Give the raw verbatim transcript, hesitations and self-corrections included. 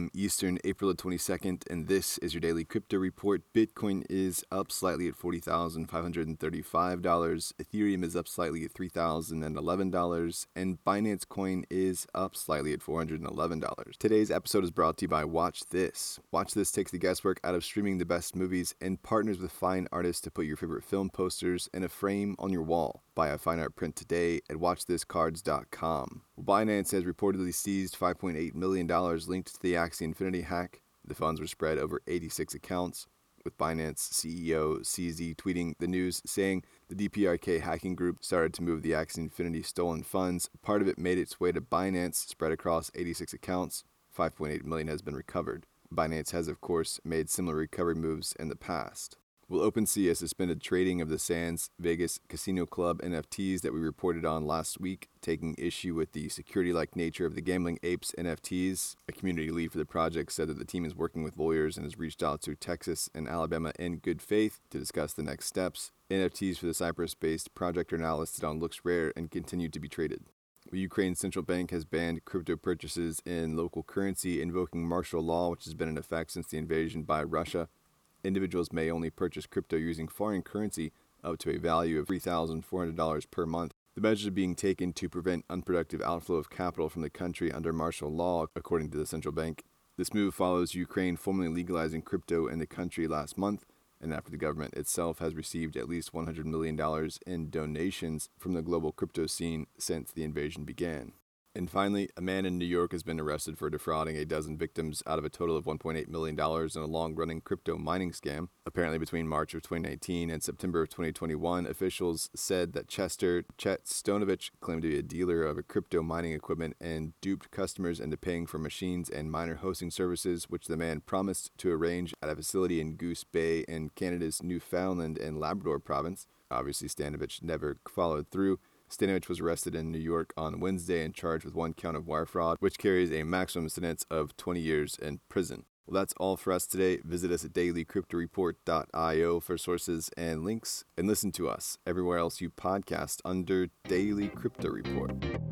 p m. Eastern, April the twenty-second, and this is your Daily Crypto Report. Bitcoin is up slightly at forty thousand five hundred thirty-five dollars, Ethereum is up slightly at three thousand eleven dollars, and Binance Coin is up slightly at four hundred eleven dollars. Today's episode is brought to you by Watch This. Watch This takes the guesswork out of streaming the best movies and partners with fine artists to put your favorite film posters in a frame on your wall. Buy a fine art print today at watch this cards dot com. Binance has reportedly seized five point eight million dollars linked to the Axie Infinity hack. The funds were spread over eighty-six accounts, with Binance C E O C Z tweeting the news, saying the D P R K hacking group started to move the Axie Infinity stolen funds. Part of it made its way to Binance, spread across eighty-six accounts. five point eight million dollars has been recovered. Binance has, of course, made similar recovery moves in the past. Well, OpenSea has suspended trading of the Sands Vegas Casino Club N F Ts that we reported on last week, taking issue with the security-like nature of the Gambling Apes N F Ts. A community lead for the project said that the team is working with lawyers and has reached out to Texas and Alabama in good faith to discuss the next steps. N F Ts for the Cyprus-based project are now listed on LooksRare and continue to be traded. Ukraine's central bank has banned crypto purchases in local currency, invoking martial law, which has been in effect since the invasion by Russia. Individuals may only purchase crypto using foreign currency up to a value of three thousand four hundred dollars per month. The measures are being taken to prevent unproductive outflow of capital from the country under martial law, according to the central bank. This move follows Ukraine formally legalizing crypto in the country last month, and after the government itself has received at least one hundred million dollars in donations from the global crypto scene since the invasion began. And finally, a man in New York has been arrested for defrauding a dozen victims out of a total of one point eight million dollars in a long-running crypto mining scam. Apparently, between March of twenty nineteen and September of twenty twenty-one, officials said that Chester Chet Stoianovich claimed to be a dealer of a crypto mining equipment and duped customers into paying for machines and miner hosting services, which the man promised to arrange at a facility in Goose Bay in Canada's Newfoundland and Labrador province. Obviously, Stoianovich never followed through. Stoianovich was arrested in New York on Wednesday and charged with one count of wire fraud, which carries a maximum sentence of twenty years in prison. Well, that's all for us today. Visit us at daily crypto report dot io for sources and links, and listen to us everywhere else you podcast under Daily Crypto Report.